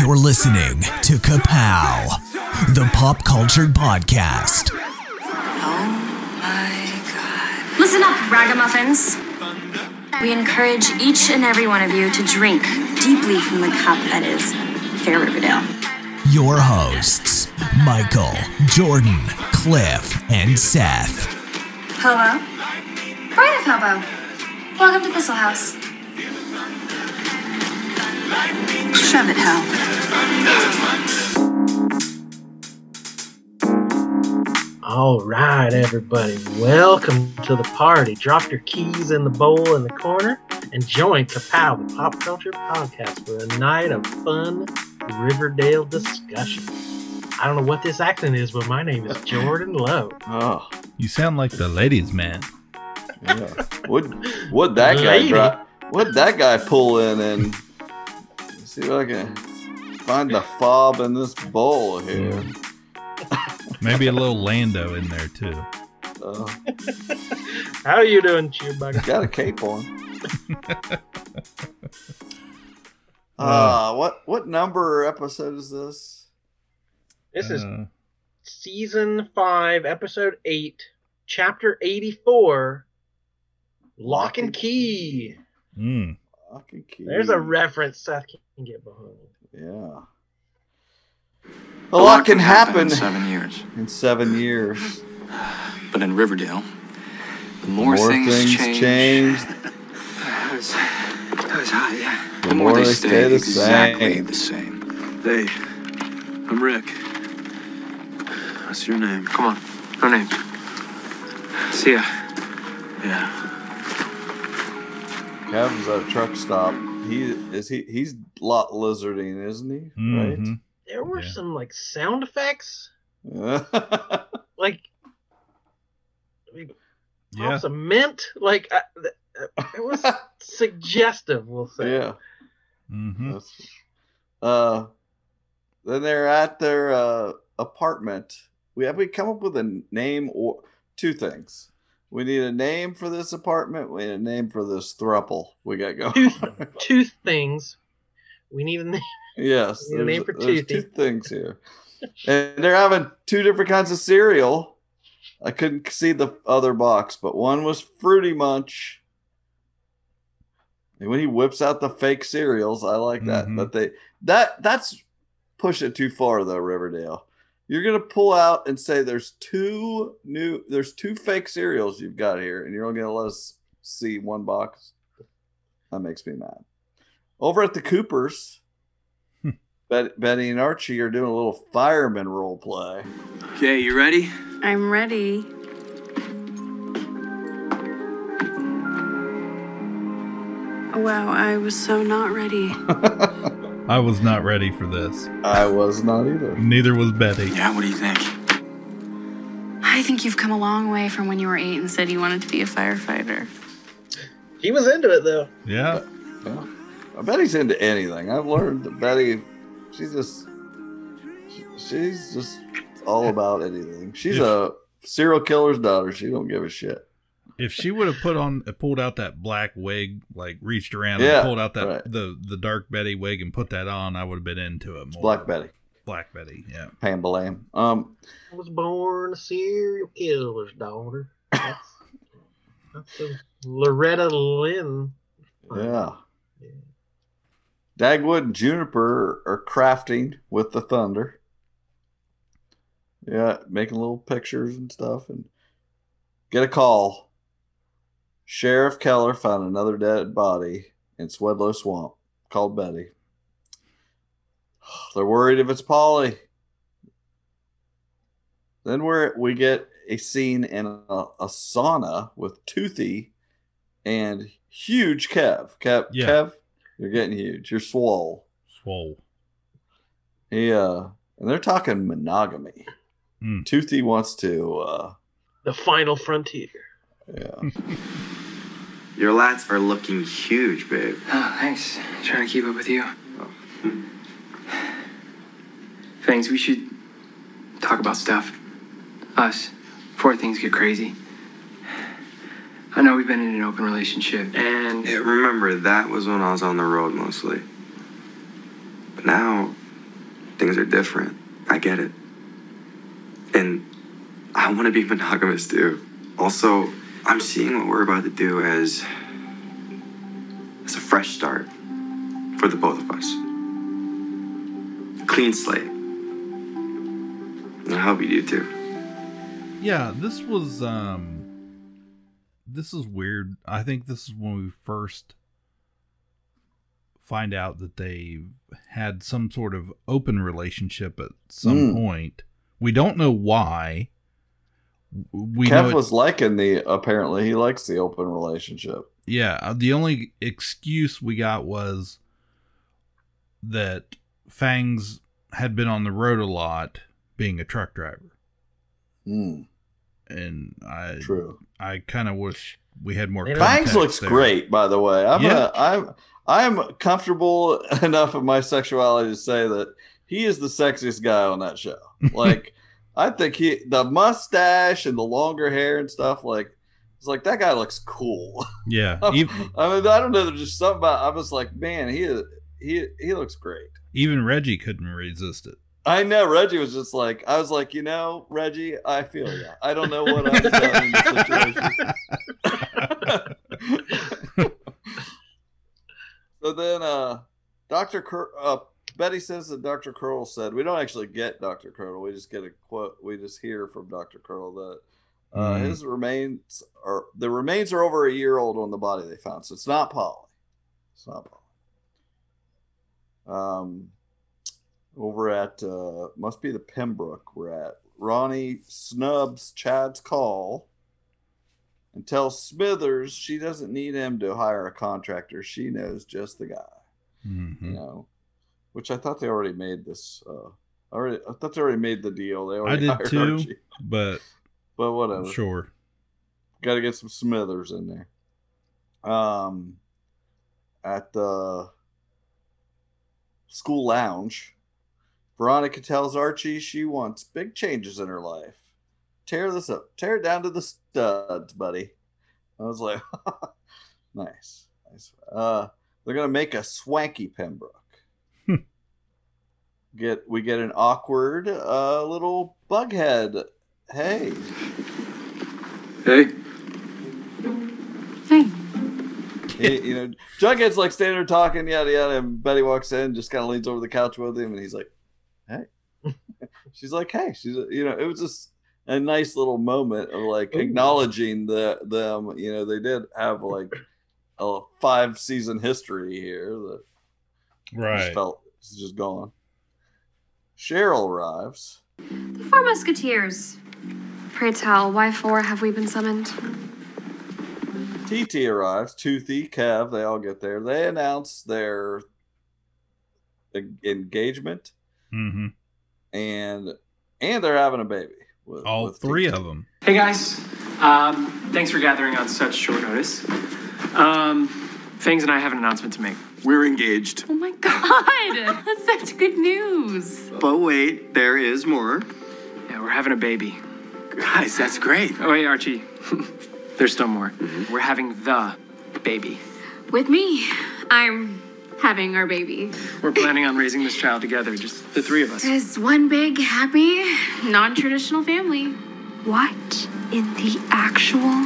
You're listening to Kapow, the pop culture podcast. Oh my God. Listen up, Ragamuffins. We encourage each and every one of you to drink deeply from the cup that is Fair Riverdale. Your hosts, Michael, Jordan, Cliff, and Seth. Hello. Pride of Hobo. Welcome to Kistle House. Shove it, Hal. All right, everybody. Welcome to the party. Drop your keys in the bowl in the corner and join Kapow, the Pop Culture Podcast, for a night of fun Riverdale discussion. I don't know what this accent is, but my name is Jordan Lowe. Oh, you sound like the ladies' man. Yeah. What'd that guy drop? What'd that guy pull in and... see if I can find the fob in this bowl here. Maybe a little Lando in there, too. How are you doing, Chewbacca? Got a cape on. What number or episode is this? This is Season 5, Episode 8, Chapter 84, Lock and Key. There's a reference Seth can get behind. Yeah. A lot can happen in 7 years. But in Riverdale, the more things change. That was hot, yeah. The more they stay exactly the same. Hey, I'm Rick. What's your name? Come on. No name. See ya. Yeah. Kevin's at a truck stop. He's lot lizarding, isn't he? Mm-hmm. Right. There were some sound effects. Pops of mint. It was suggestive. We'll say. Yeah. Mm-hmm. Then they're at their apartment. We come up with a name or two things. We need a name for this apartment. We need a name for this throuple we got going. Two things. We need a name. Yes. We need a name for Toothy. There's two things here. And they're having two different kinds of cereal. I couldn't see the other box, but one was Fruity Munch. And when he whips out the fake cereals, I like that. Mm-hmm. But that's push it too far though, Riverdale. You're gonna pull out and say there's two fake cereals you've got here, and you're only gonna let us see one box. That makes me mad. Over at the Coopers, Betty and Archie are doing a little fireman role play. Okay, you ready? I'm ready. Wow, I was so not ready. I was not ready for this. I was not either. Neither was Betty. Yeah, what do you think? I think you've come a long way from when you were 8 and said you wanted to be a firefighter. He was into it, though. Yeah. Betty's into anything. I've learned that Betty, she's just all about anything. She's a serial killer's daughter. She don't give a shit. If she would have pulled out that black wig, reached around and pulled out that the dark Betty wig and put that on, I would have been into it more. Black Betty, yeah. Pam-balam. I was born a serial killer's daughter. That's Loretta Lynn. Yeah. Dagwood and Juniper are crafting with the thunder. Yeah, making little pictures and stuff, and get a call. Sheriff Keller found another dead body in Swedlow Swamp. Called Betty. They're worried if it's Polly. Then we get a scene in a sauna with Toothy and huge Kev. Kev, you're getting huge. You're swole. Yeah, and they're talking monogamy. Toothy wants to... the final frontier. Yeah. Your lats are looking huge, babe. Oh, thanks. I'm trying to keep up with you. Oh. Fangs, we should talk about stuff. Us. Before things get crazy. I know we've been in an open relationship. And remember, that was when I was on the road mostly. But now, things are different. I get it. And I want to be monogamous, too. Also, I'm seeing what we're about to do as a fresh start for the both of us. Clean slate. And I hope you do, too. Yeah, this was, this is weird. I think this is when we first find out that they've had some sort of open relationship at some point. We don't know why. Kev was liking apparently he likes the open relationship. Yeah, the only excuse we got was that Fangs had been on the road a lot being a truck driver. And I kind of wish we had more context. Fangs looks great, by the way. I'm comfortable enough in my sexuality to say that he is the sexiest guy on that show. Like, I think the mustache and the longer hair and stuff, like, it's like, that guy looks cool. Yeah. I don't know. There's just something about, I was like, man, he looks great. Even Reggie couldn't resist it. I know. Reggie was just like, I was like, you know, Reggie, I feel you. I don't know what I was done in this situation. So then Dr. Curl, Betty says that Dr. Curl said, we don't actually get Dr. Curl. We just get a quote. We just hear from Dr. Curl that the remains are over a year old on the body they found. So it's not Polly. Over at, must be the Pembroke we're at. Ronnie snubs Chad's call and tells Smithers she doesn't need him to hire a contractor. She knows just the guy. Mm-hmm. You know, which I thought they already made this. I thought they already made the deal. They already hired Archie. But whatever. Sure. Got to get some Smithers in there. At the school lounge, Veronica tells Archie she wants big changes in her life. Tear this up. Tear it down to the studs, buddy. I was like, nice. They're going to make a swanky Pembroke. We get an awkward little bughead. Hey. Jughead's like standing there talking, yada, yada, and Betty walks in, just kind of leans over the couch with him, and he's like, hey. She's like, hey. She's, it was just a nice little moment of like acknowledging them. They did have like a 5-season history here that just felt it's just gone. Cheryl arrives. The Four Musketeers. Pray tell, why four have we been summoned? TT arrives. Toothy, Kev, they all get there. They announce their engagement. Mm-hmm. And they're having a baby. All three of them. Hey guys, thanks for gathering on such short notice. Fangs and I have an announcement to make. We're engaged. Oh my god, that's such good news. But wait, there is more. Yeah, we're having a baby. Guys, that's great. Oh wait, Archie, there's still more. Mm-hmm. We're having the baby. With me, I'm having our baby. We're planning on raising this child together, just the three of us. As one big, happy, non-traditional family. What in the actual?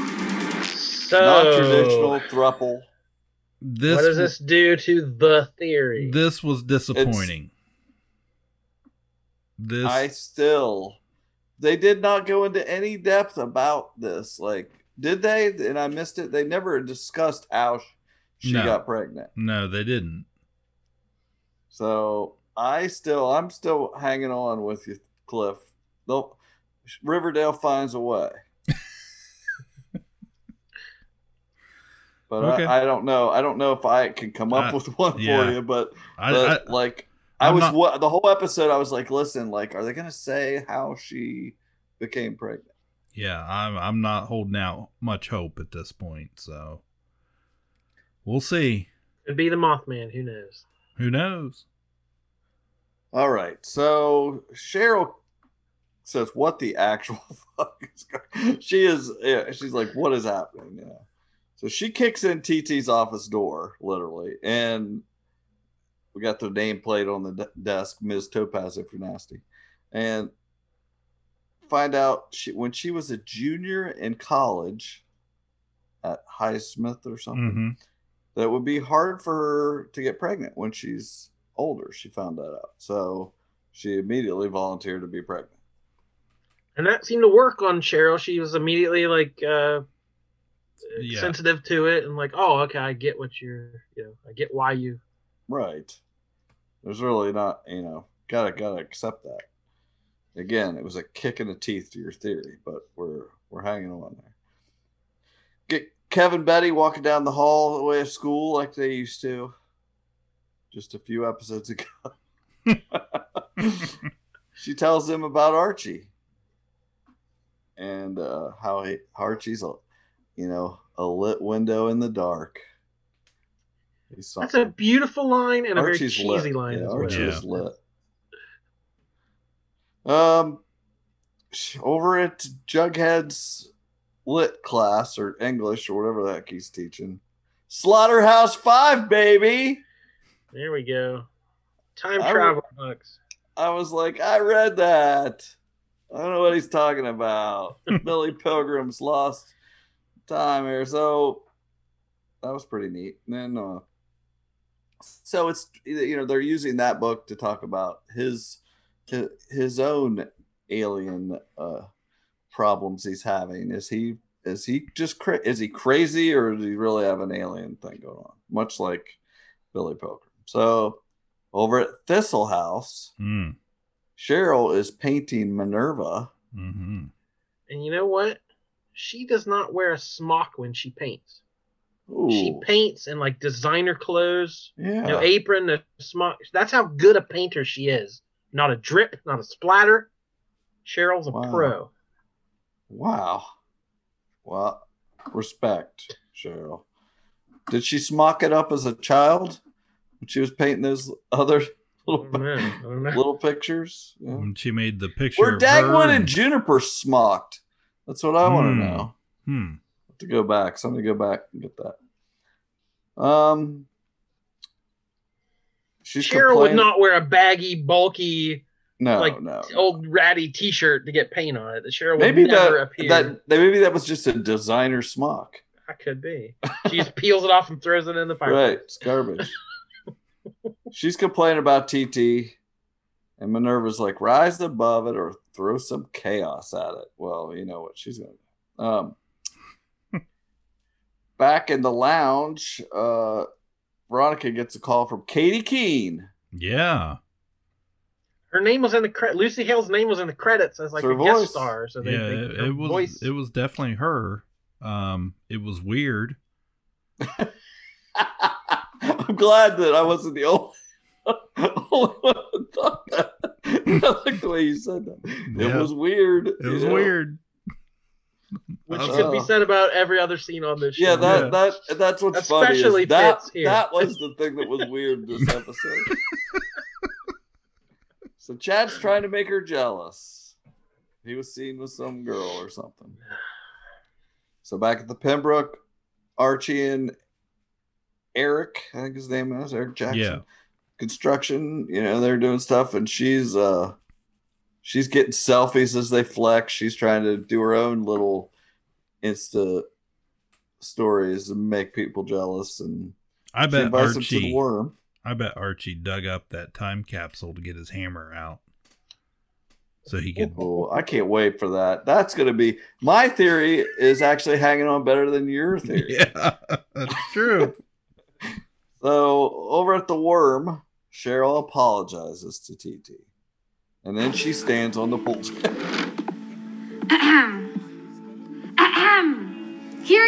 So, non-traditional thruple. What does this do to the theory? This was disappointing. They did not go into any depth about this. Like, did they? And I missed it. They never discussed how she got pregnant. No, they didn't. So I'm still hanging on with you, Cliff. Riverdale finds a way. But okay. I don't know. I don't know if I can come up with one for you. But the whole episode, I was like, listen, like, are they going to say how she became pregnant? Yeah, I'm not holding out much hope at this point. So we'll see. It'd be the Mothman. Who knows? All right. So Cheryl says, "What the actual fuck is going?" She's like, "What is happening?" Yeah. So she kicks in TT's office door, literally, and We got the nameplate on the desk, Ms. Topaz, if you're nasty. And find out when she was a junior in college at Highsmith or something, that it would be hard for her to get pregnant when she's older. She found that out. So she immediately volunteered to be pregnant. And that seemed to work on Cheryl. She was immediately like sensitive to it and like, oh, okay, I get what you're, you know, I get why you. Right. There's really not, you know, gotta accept that. Again, it was a kick in the teeth to your theory, but we're hanging on there. Get Kevin, Betty walking down the hallway of school like they used to just a few episodes ago. She tells them about Archie and how Archie's a lit window in the dark. That's a beautiful line and Archie's a very cheesy line. Yeah, Archie's lit. Over at Jughead's lit class or English or whatever the heck he's teaching. Slaughterhouse 5, baby. There we go. Time travel books. I was like, I read that. I don't know what he's talking about. Billy Pilgrim's lost time here. So that was pretty neat. And so it's, they're using that book to talk about his own alien problems he's having. Is he crazy, or does he really have an alien thing going on? Much like Billy Pilgrim. So over at Thistle House, Cheryl is painting Minerva. Mm-hmm. And you know what? She does not wear a smock when she paints. Ooh. She paints in like designer clothes, no apron, no smock. That's how good a painter she is. Not a drip, not a splatter. Cheryl's a pro. Wow. Well, respect, Cheryl. Did she smock it up as a child when she was painting those other little pictures? Yeah. When she made the picture. Were Dagwood and Juniper smocked? That's what I want to know. Have to go back. Somebody go back and get that. Cheryl would not wear a baggy, bulky, old ratty T-shirt to get paint on it. Cheryl would never appear. Maybe that was just a designer smock. That could be. She just peels it off and throws it in the fire. Right, it's garbage. She's complaining about TT, and Minerva's like, rise above it or throw some chaos at it. Well, you know what she's going to do. Back in the lounge, Veronica gets a call from Katie Keene. Yeah. Her name was in the credits. Lucy Hale's name was in the credits as like a guest star. So it was definitely her. It was weird. I'm glad that I wasn't the only one who thought that. I like the way you said that. It was weird. It was weird. Which could be said about every other scene on this show. Yeah, that's what's especially funny. That was the thing that was weird this episode. So Chad's trying to make her jealous. He was seen with some girl or something. So back at the Pembroke, Archie and Eric, I think his name is Eric Jackson. Yeah. Construction, they're doing stuff, and she's getting selfies as they flex. She's trying to do her own little Insta stories and make people jealous. And I bet Archie dug up that time capsule to get his hammer out, so he could. Oh, I can't wait for that. That's going to be my theory. Is actually hanging on better than your theory. Yeah, that's true. So over at the Worm, Cheryl apologizes to TT. And then she stands on the porch. Hear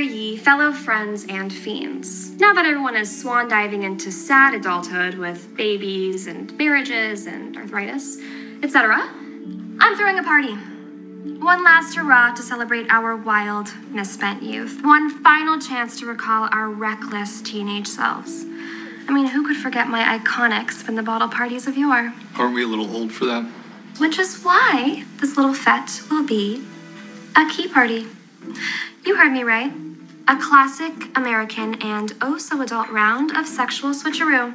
ye, fellow friends and fiends. Now that everyone is swan diving into sad adulthood with babies and marriages and arthritis, etc., I'm throwing a party. One last hurrah to celebrate our wild, misspent youth. One final chance to recall our reckless teenage selves. I mean, who could forget my iconic spin-the-bottle parties of yore? Aren't we a little old for that? Which is why this little fete will be a key party. You heard me right. A classic, American, and oh-so-adult round of sexual switcheroo.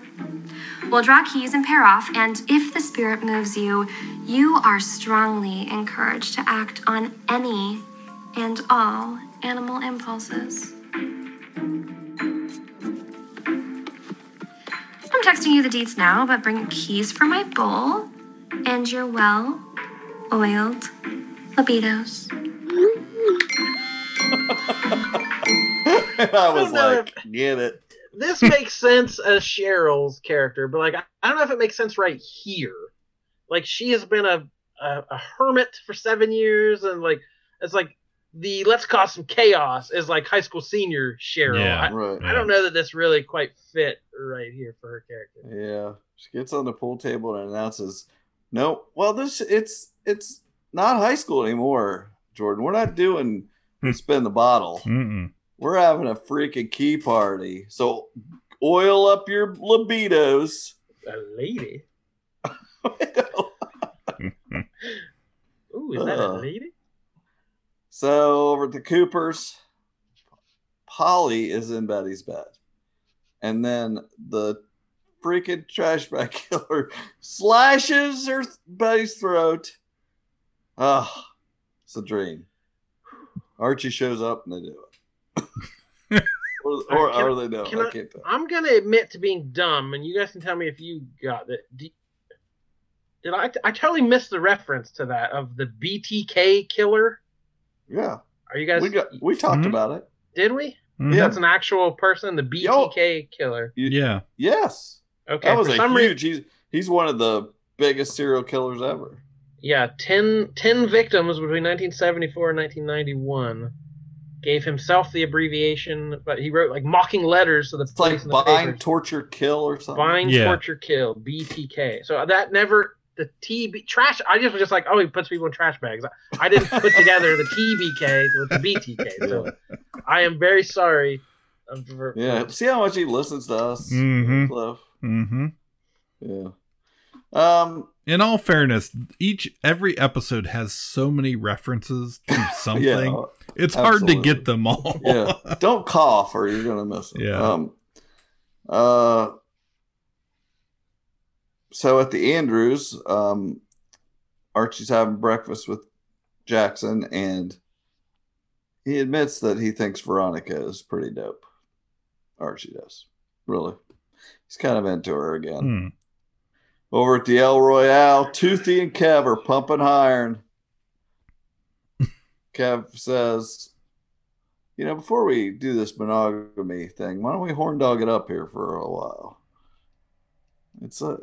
We'll draw keys and pair off, and if the spirit moves you, you are strongly encouraged to act on any and all animal impulses. I'm texting you the deets now, but bring your keys for my bowl and your well-oiled libidos. I was like, get it. This makes sense as Cheryl's character, but like, I don't know if it makes sense right here. Like, she has been a hermit for 7 years, and like, it's like the let's cause some chaos is like high school senior Cheryl. Yeah, right. I don't know that this really quite fit right here for her character. Yeah, she gets on the pool table and announces, "No, well, this it's not high school anymore, Jordan. We're not doing spin the bottle." Mm-mm. We're having a freaking key party. So oil up your libidos. A lady? Ooh, is that a lady? So over to Coopers. Polly is in Betty's bed. And then the freaking trash bag killer slashes her Betty's throat. Oh, it's a dream. Archie shows up and they do it. Or they know. I can't tell. I'm going to admit to being dumb, and you guys can tell me if you got it. Did I totally missed the reference to that of the BTK killer? Yeah. Are you guys? We talked about it. Did we? Mm-hmm. Yeah. That's an actual person, the BTK killer. Yeah. Yes. Okay. That was a huge. He's one of the biggest serial killers ever. Yeah. 10 victims between 1974 and 1991. Gave himself the abbreviation, but he wrote like mocking letters to the place in the papers. Bind, torture, kill, or something. Torture, kill, BTK. So that never the TB trash. I just was just like, oh, he puts people in trash bags. I didn't put together the TBK with the BTK. So I am very sorry. For see how much he listens to us. Mm-hmm. Yeah. In all fairness, every episode has so many references to something. Yeah, it's absolutely hard to get them all. Yeah, don't cough or you're gonna miss them. Yeah. So at the Andrews, Archie's having breakfast with Jackson, and he admits that he thinks Veronica is pretty dope. Archie does, really. He's kind of into her again. Over at the El Royale, Toothy and Kev are pumping iron. Kev says, "You know, before we do this monogamy thing, why don't we horn dog it up here for a while? It's a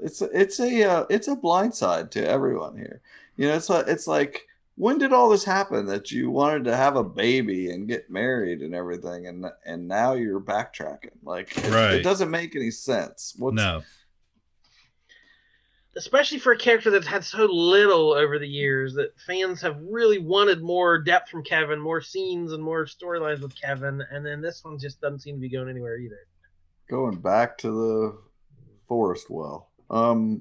blindside to everyone here. You know, it's like, when did all this happen that you wanted to have a baby and get married and everything, and now you're backtracking? Like, it doesn't make any sense. No." Especially for a character that's had so little over the years, that fans have really wanted more depth from Kevin, more scenes and more storylines with Kevin, and then this one just doesn't seem to be going anywhere either. Going back to the forest well. The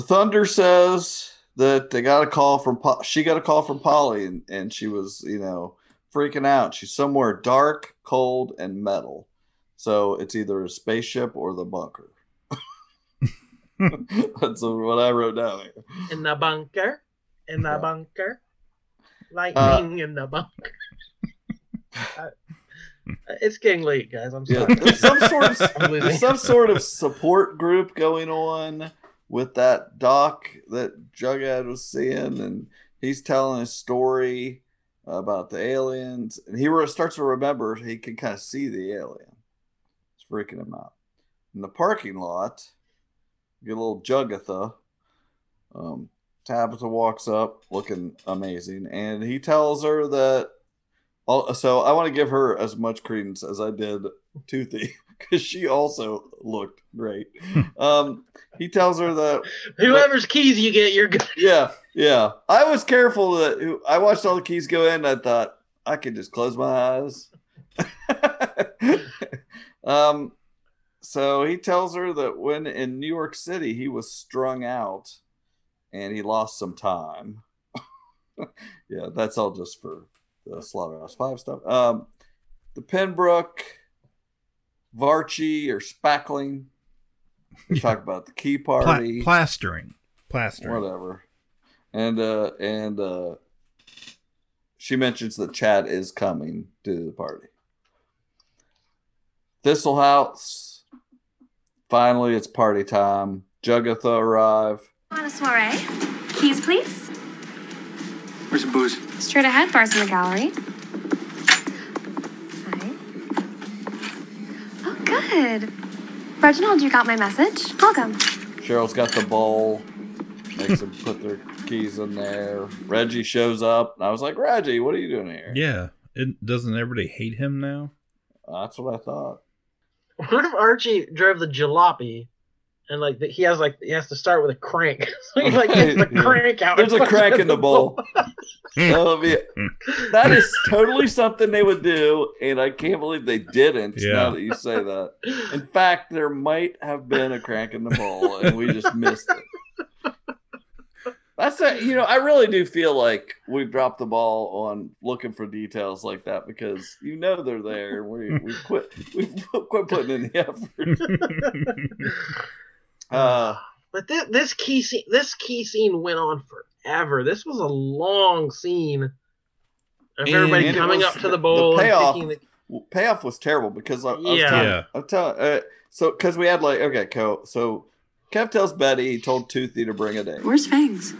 Thunder says that they got a call from she got a call from Polly, and she was, you know, freaking out. She's somewhere dark, cold, and metal. So it's either a spaceship or the bunker. That's what I wrote down here. In the bunker, lightning in the bunker. It's getting late, guys. I'm sorry. There's some sort of support group going on with that doc that Jughead was seeing, and he's telling his story about the aliens, and he starts to remember he can kind of see the alien. It's freaking him out in the parking lot. Get a little Jugatha. Tabitha walks up looking amazing, and he tells her that. So I want to give her as much credence as I did Toothy, because she also looked great. He tells her that whoever's keys you get, you're good. Yeah. I was careful that I watched all the keys go in. I thought I could just close my eyes. So he tells her that when in New York City, he was strung out and he lost some time. Yeah, that's all just for the Slaughterhouse 5 stuff. the Pembroke, Varchi or spackling. We talk about the key party. Plastering. Whatever. And she mentions that Chad is coming to the party. Thistle House. Finally, it's party time. Jugatha arrive. On a soiree. Keys, please. Where's the booze? Straight ahead, bars in the gallery. Hi. Oh, good. Reginald, you got my message? Welcome. Cheryl's got the bowl. Makes them put their keys in there. Reggie shows up. And I was like, Reggie, what are you doing here? Yeah. Doesn't everybody hate him now? That's what I thought. What if Archie drove the jalopy? And he has to start with a crank. So he gets the crank out. There's a crank in the bowl. That is totally something they would do, and I can't believe they didn't. Yeah. Now that you say that, in fact, there might have been a crank in the bowl, and we just missed it. I really do feel like we've dropped the ball on looking for details like that because they're there. We quit putting in the effort. But this key scene went on forever. This was a long scene of everybody coming up to the bowl. The payoff was terrible because because we had Kev tells Betty he told Toothy to bring a date. Where's Fangs?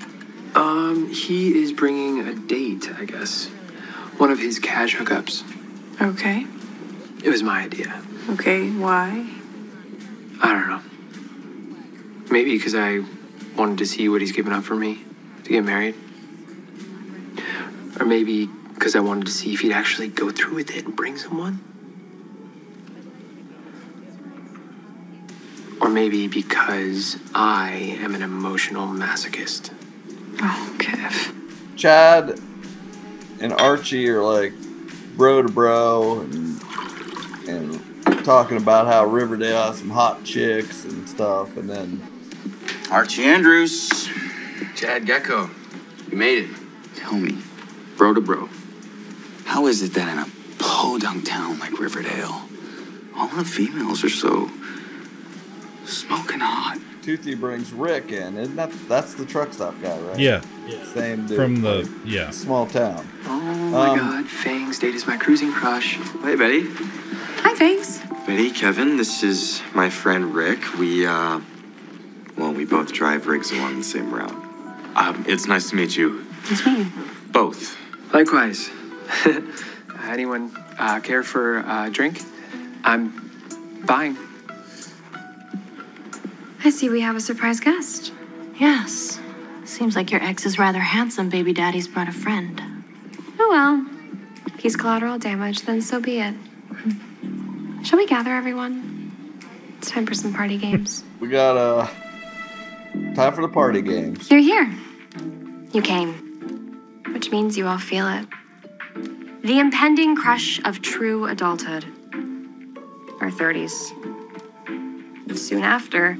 He is bringing a date, I guess. One of his cash hookups. Okay. It was my idea. Okay, why? I don't know. Maybe because I wanted to see what he's given up for me to get married. Or maybe because I wanted to see if he'd actually go through with it and bring someone. Or maybe because I am an emotional masochist. Oh, Kev. Chad and Archie are like bro to bro and talking about how Riverdale has some hot chicks and stuff, and then Archie Andrews. Chad Gecko, you made it. Tell me, bro to bro, how is it that in a podunk town like Riverdale, all the females are so smoking hot? Toothy brings Rick in. Isn't that's the truck stop guy, right? Yeah. Same dude. From the small town. Oh my God, Fangs, date is my cruising crush. Hey, Betty. Hi, Fangs. Betty, Kevin, this is my friend Rick. We both drive rigs along the same route. It's nice to meet you. Nice to meet you. Both. Likewise. Anyone care for a drink? I'm buying. I see we have a surprise guest. Yes. Seems like your ex is rather handsome. Baby daddy's brought a friend. Oh, well. If he's collateral damage, then so be it. Shall we gather, everyone? It's time for some party games. We got, time for the party games. You're here. You came. Which means you all feel it. The impending crush of true adulthood. Our 30s. And soon after,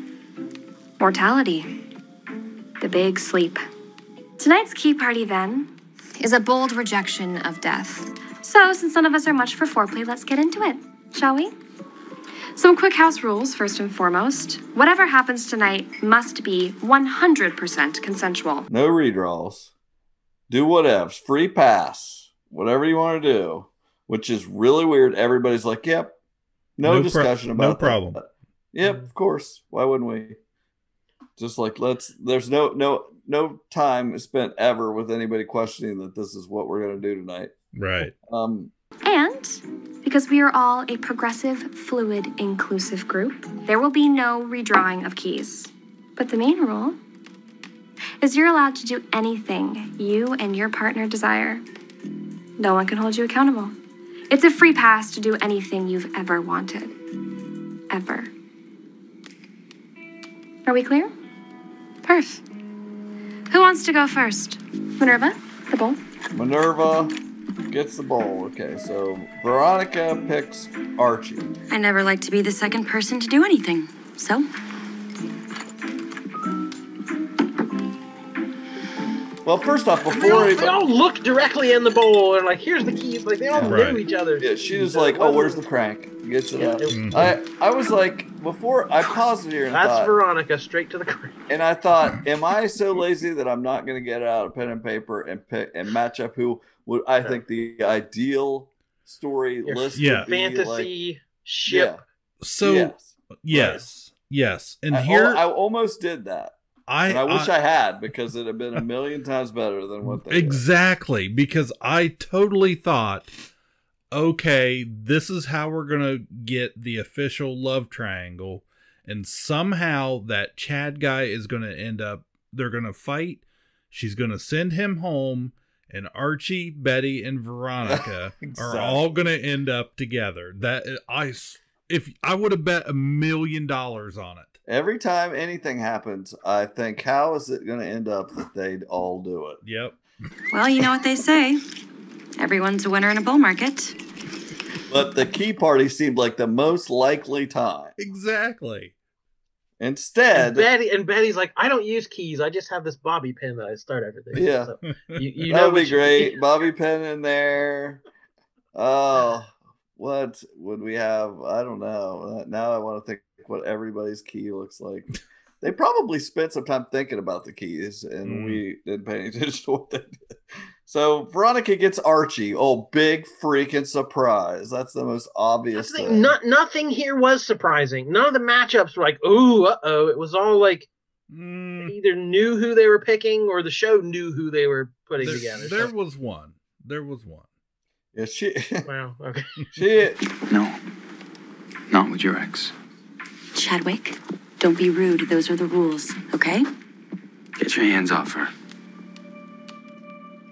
mortality. The big sleep. Tonight's key party, then, is a bold rejection of death. So, since none of us are much for foreplay, let's get into it, shall we? Some quick house rules, first and foremost. Whatever happens tonight must be 100% consensual. No redraws. Do whatevs. Free pass. Whatever you want to do, which is really weird. Everybody's like, yep. No discussion about it. No problem. That. Yep, of course. Why wouldn't we? Just like there's no time spent ever with anybody questioning that this is what we're going to do tonight. Right. And because we are all a progressive, fluid, inclusive group, there will be no redrawing of keys. But the main rule is you're allowed to do anything you and your partner desire. No one can hold you accountable. It's a free pass to do anything you've ever wanted. Ever. Are we clear? Perf. Who wants to go first? Minerva, the bowl. Minerva gets the bowl. Okay, so Veronica picks Archie. I never like to be the second person to do anything, so. Well, first off, before they all look directly in the bowl and like, here's the keys. Like they all knew each other. Yeah, she was like, oh, where's the crank? Gets it up. I was like, before I paused here and thought, Veronica straight to the crank. And I thought, am I so lazy that I'm not going to get out of pen and paper and pick and match up who would I think the ideal story list? Yeah, fantasy ship. So yes, and I almost did that. I wish I had, because it'd have been a million times better than what they did. Because I totally thought, okay, this is how we're gonna get the official love triangle, and somehow that Chad guy is gonna end up. They're gonna fight. She's gonna send him home, and Archie, Betty, and Veronica are all gonna end up together. If I would have bet $1 million on it. Every time anything happens, I think, how is it going to end up that they'd all do it? Yep. Well, you know what they say. Everyone's a winner in a bull market. But the key party seemed like the most likely time. Exactly. Instead... And Betty's like, I don't use keys. I just have this bobby pin that I start everything. Yeah. So you that would be great. Bobby pin in there. Oh, what would we have? I don't know. Now I want to think what everybody's key looks like. They probably spent some time thinking about the keys, and we didn't pay any attention to what they did. So Veronica gets Archie. Oh, big freaking surprise. That's the most obvious thing. Nothing here was surprising. None of the matchups were like, ooh, uh-oh. It was all like they either knew who they were picking or the show knew who they were putting together. There was one. Yeah, wow, okay. No. Not with your ex. Chadwick, don't be rude. Those are the rules, okay? Get your hands off her.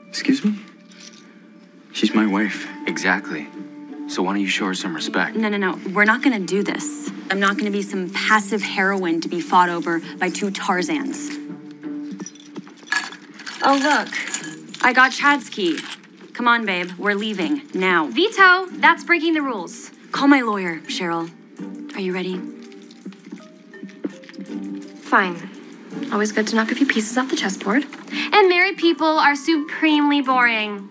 Excuse me? She's my wife. Exactly. So why don't you show her some respect? No. We're not going to do this. I'm not going to be some passive heroine to be fought over by two Tarzans. Oh, look. I got Chad's key. Come on, babe. We're leaving. Now. Veto! That's breaking the rules. Call my lawyer, Cheryl. Are you ready? Fine. Always good to knock a few pieces off the chessboard. And married people are supremely boring.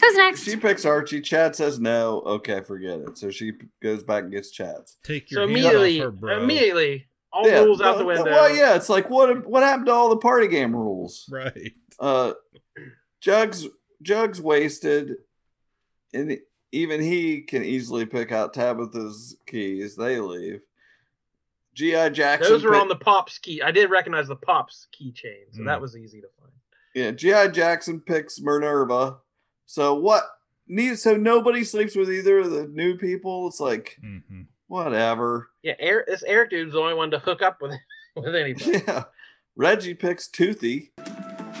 Who's next? She picks Archie. Chad says no. Okay, forget it. So she goes back and gets Chad's. Take your hand off her, bro. Immediately, all rules out the window. Well, yeah, it's like, what happened to all the party game rules? Right. Jug's wasted. Even he can easily pick out Tabitha's keys. They leave. G.I. Jackson. Those were on the Pops key. I did recognize the Pops keychain, so that was easy to find. Yeah, G.I. Jackson picks Minerva. So nobody sleeps with either of the new people. It's like, whatever. Yeah, this Eric dude's the only one to hook up with anybody. Yeah. Reggie picks Toothy.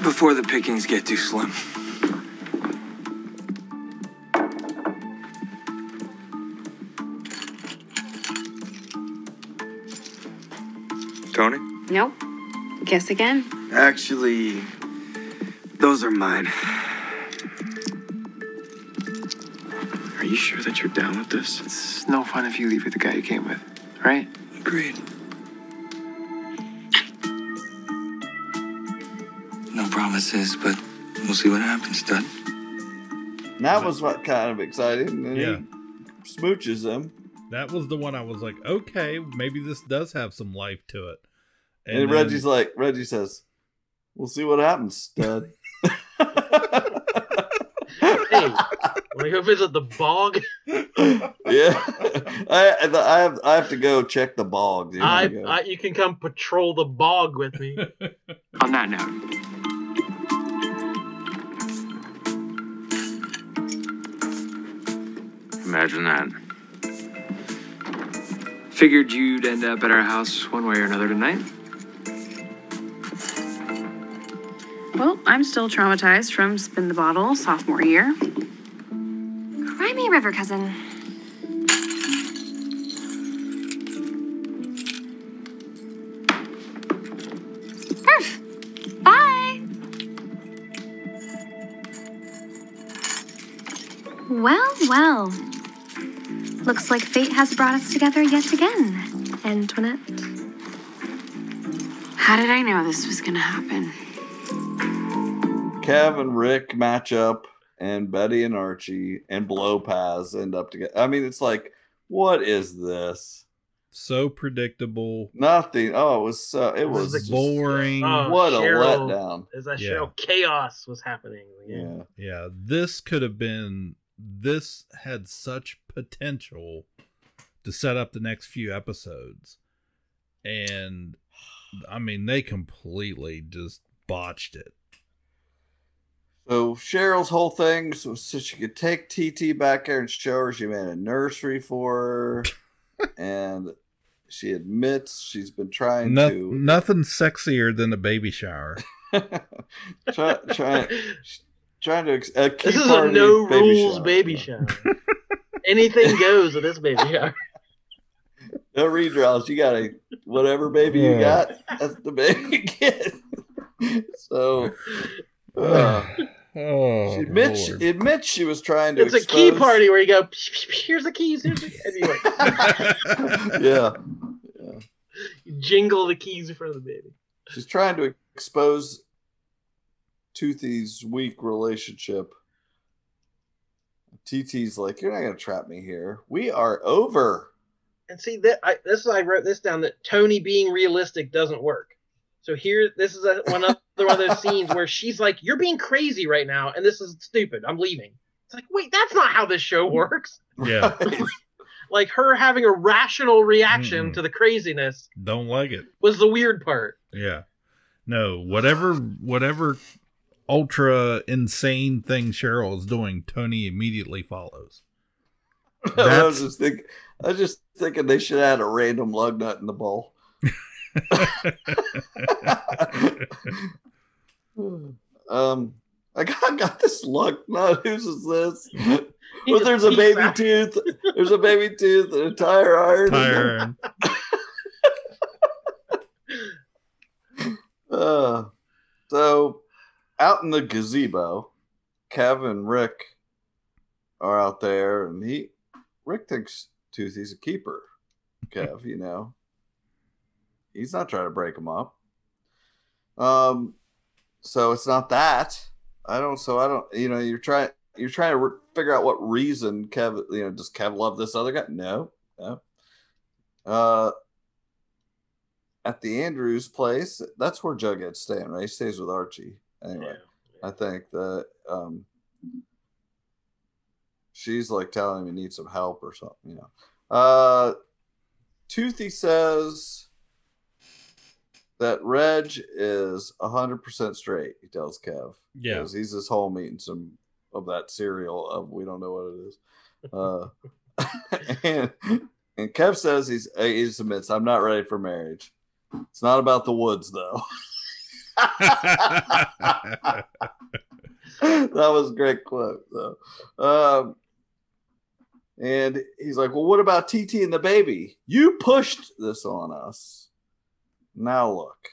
Before the pickings get too slim. Tony? Nope. Guess again. Actually, those are mine. Are you sure that you're down with this? It's no fun if you leave with the guy you came with, right? Agreed. No promises, but we'll see what happens, Dud. That was what kind of exciting. And he smooches him. That was the one I was like, okay, maybe this does have some life to it. And Reggie says, we'll see what happens, stud. Hey, want to go visit the bog? Yeah. I have to go check the bog. You can come patrol the bog with me. On that note. Imagine that. Figured you'd end up at our house one way or another tonight. Well, I'm still traumatized from Spin the Bottle sophomore year. Cry me a river, cousin. Perf! Bye! Well. Looks like fate has brought us together yet again, Antoinette. How did I know this was gonna happen? Kev and Rick match up, and Betty and Archie and Blow Paths end up together. I mean, it's like, what is this? So predictable. Nothing. Oh, it was just boring. Oh, what a letdown. Is that Cheryl? Chaos was happening. Yeah. Yeah. This had such potential to set up the next few episodes. And I mean, they completely just botched it. So Cheryl's whole thing was so she could take TT back there and show her she made a nursery for her. And she admits she's been trying to... Nothing sexier than a baby shower. Trying to... This is a no-rules baby shower. Anything goes with this baby shower. No redraws. You got a... Whatever baby you got, that's the baby you get. So... She admits she was trying to. It's expose... a key party where you go. Here's the keys. Anyway. Yeah. You jingle the keys in front of the baby. She's trying to expose Toothy's weak relationship. TT's like, you're not gonna trap me here. We are over. And see that I wrote this down that Tony being realistic doesn't work. So here, this is one of those scenes where she's like, you're being crazy right now, and this is stupid. I'm leaving. It's like, wait, that's not how this show works. Yeah. Like her having a rational reaction to the craziness. Don't like it. Was the weird part. Yeah. No, whatever ultra insane thing Cheryl is doing, Tony immediately follows. I was just thinking they should add a random lug nut in the bowl. I got this lug nut. Whose is this? Well, there's a baby tooth. There's a baby tooth and a tire iron. So out in the gazebo, Kevin and Rick are out there, and Rick thinks Toothy's a keeper. Kev, you know. He's not trying to break them up. So it's not that. You're trying to figure out what reason Kev, does Kev love this other guy? No. At the Andrews place, that's where Jughead's staying, right? He stays with Archie. Anyway, yeah. I think that she's like telling him he needs some help or something, Toothy says that Reg is 100% straight, he tells Kev. Yeah. Because he's his home eating some of that cereal of we don't know what it is. And Kev says he admits, I'm not ready for marriage. It's not about the woods, though. That was a great quote, though. And he's like, well, what about TT and the baby? You pushed this on us. Now look.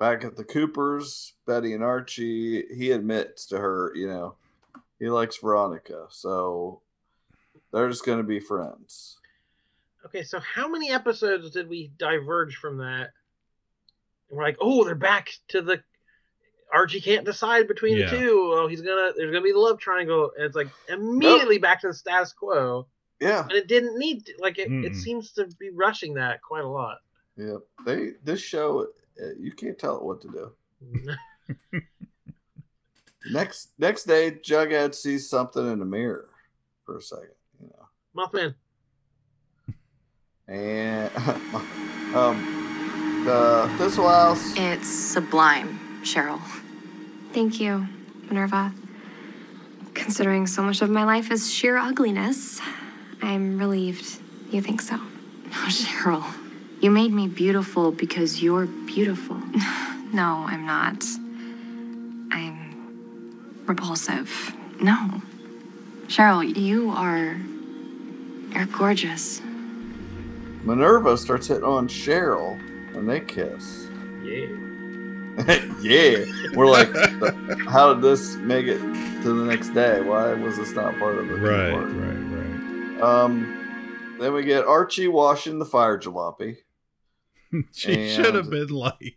Back at the Coopers, Betty and Archie, he admits to her, he likes Veronica. So they're just going to be friends. Okay, so how many episodes did we diverge from that? And we're like, oh, they're back to the... Archie can't decide between the two. Oh, there's going to be the love triangle. And it's like immediately back to the status quo. Yeah, and it didn't need to, it seems to be rushing that quite a lot. Yeah, this show, you can't tell it what to do. Next day, Jughead sees something in the mirror for a second. Mothman. And the Thistle House. It's sublime, Cheryl. Thank you, Minerva. Considering so much of my life is sheer ugliness. I'm relieved you think so. No, Cheryl. You made me beautiful because you're beautiful. No, I'm not. I'm repulsive. No. Cheryl, you're gorgeous. Minerva starts hitting on Cheryl and they kiss. Yeah. Yeah. We're like, how did this make it to the next day? Why was this not part of the report? Right. Then we get Archie washing the fire jalopy. She should have been like,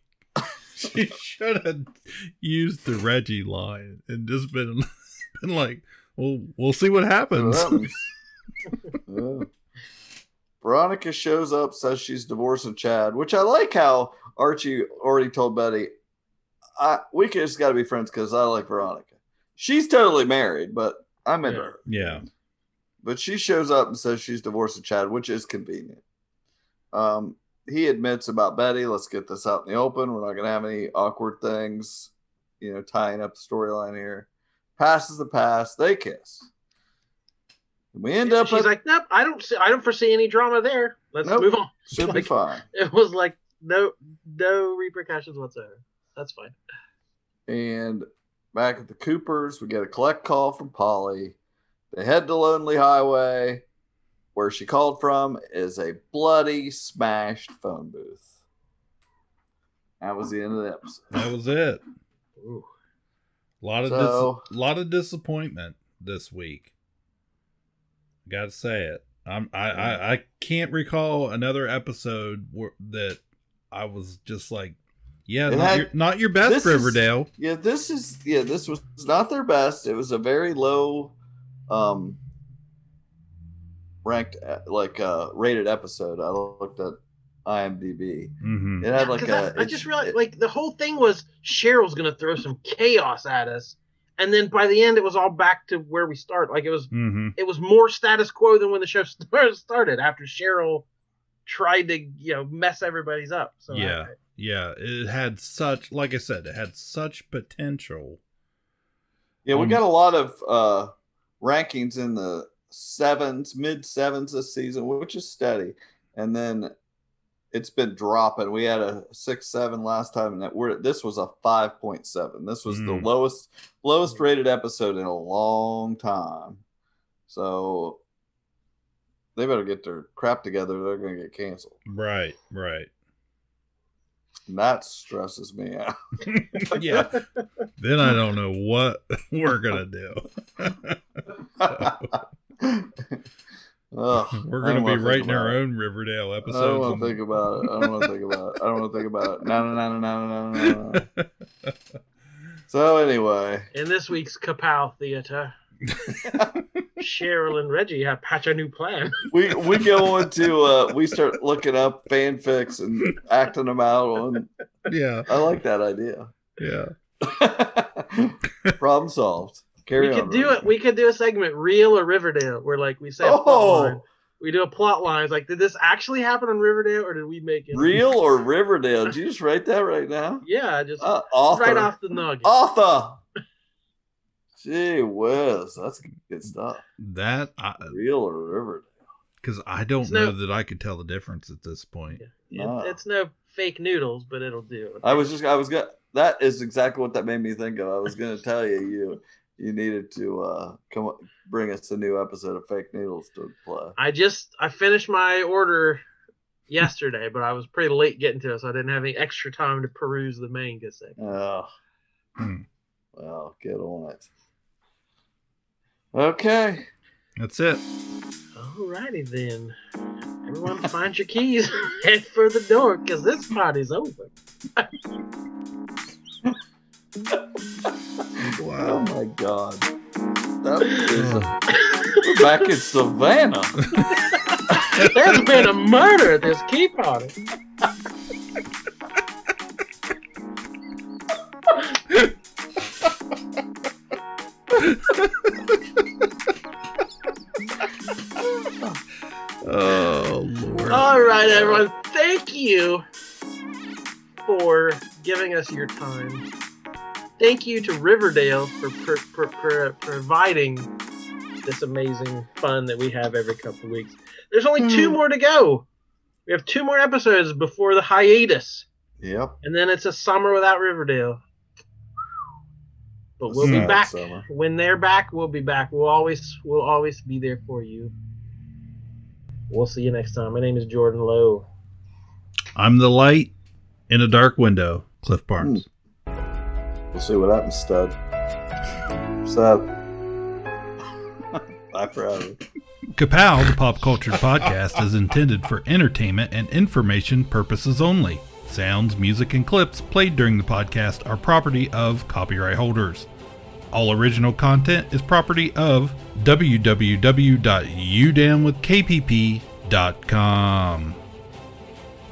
She should have used the Reggie line and just been like, well, we'll see what happens. Veronica shows up, says she's divorcing Chad, which I like how Archie already told Betty, we just got to be friends because I like Veronica. She's totally married, but I'm into her. Yeah. But she shows up and says she's divorcing Chad, which is convenient. He admits about Betty. Let's get this out in the open. We're not going to have any awkward things, tying up the storyline here. Passes the pass. They kiss. We end up. She's like, nope. I don't foresee any drama there. Let's move on. Should be fine. It was like no repercussions whatsoever. That's fine. And back at the Coopers, we get a collect call from Polly. They head to Lonely Highway. Where she called from is a bloody smashed phone booth. That was the end of the episode. That was it. Ooh. A lot of disappointment this week. Gotta say it. I can't recall another episode that I was just like, yeah, not your best Riverdale. This was not their best. It was a very low, ranked rated episode. I looked at IMDb. Mm-hmm. It had I just realized the whole thing was Cheryl's gonna throw some chaos at us, and then by the end it was all back to where we start. Like it was it was more status quo than when the show started after Cheryl tried to mess everybody's up. So it had such, like I said, it had such potential. Yeah, we got a lot of rankings in the mid sevens this season, which is steady, and then it's been dropping. We had a 6.7 last time, and this was a 5.7. This was the lowest rated episode in a long time, so they better get their crap together. They're gonna get canceled. Right And that stresses me out. Yeah. Then I don't know what we're gonna do. We're gonna be writing our own Riverdale episodes. I don't want to think about it. I don't want to think about it. No. So anyway, in this week's Kapow Theater, Cheryl and Reggie have patch a new plan. We go on to we start looking up fanfics and acting them out on. Yeah, I like that idea. Yeah. Problem solved. We could do a segment, Real or Riverdale, where we say a plot line. We do a plot line. It's like, did this actually happen on Riverdale, or did we make it? Real or Riverdale? Did you just write that right now? Yeah, I just right off the nugget. Author. Gee whiz, that's good stuff. That Real or Riverdale? Because I don't know that I could tell the difference at this point. Yeah. It's no fake noodles, but it'll do. That is exactly what that made me think of. I was going to tell you needed to bring us a new episode of Fake Noodles to play. I finished my order yesterday, but I was pretty late getting to it, so I didn't have any extra time to peruse the manga section. Oh, well, get on it. Okay, that's it. Alrighty then, everyone, find your keys, head for the door, because this party's over. Wow. Oh my god. That is back in Savannah. There's been a murder at this key party. Oh Lord. Alright everyone, thank you for giving us your time. Thank you to Riverdale for providing this amazing fun that we have every couple of weeks. There's only two more to go. We have two more episodes before the hiatus. Yep. And then it's a summer without Riverdale. But we'll be back. Summer. When they're back, we'll be back. We'll always be there for you. We'll see you next time. My name is Jordan Lowe. I'm the light in a dark window, Cliff Barnes. We'll see what happens, stud. Stud. Bye forever. Kapow, the pop culture podcast, is intended for entertainment and information purposes only. Sounds, music, and clips played during the podcast are property of copyright holders. All original content is property of www.udamwithkpp.com.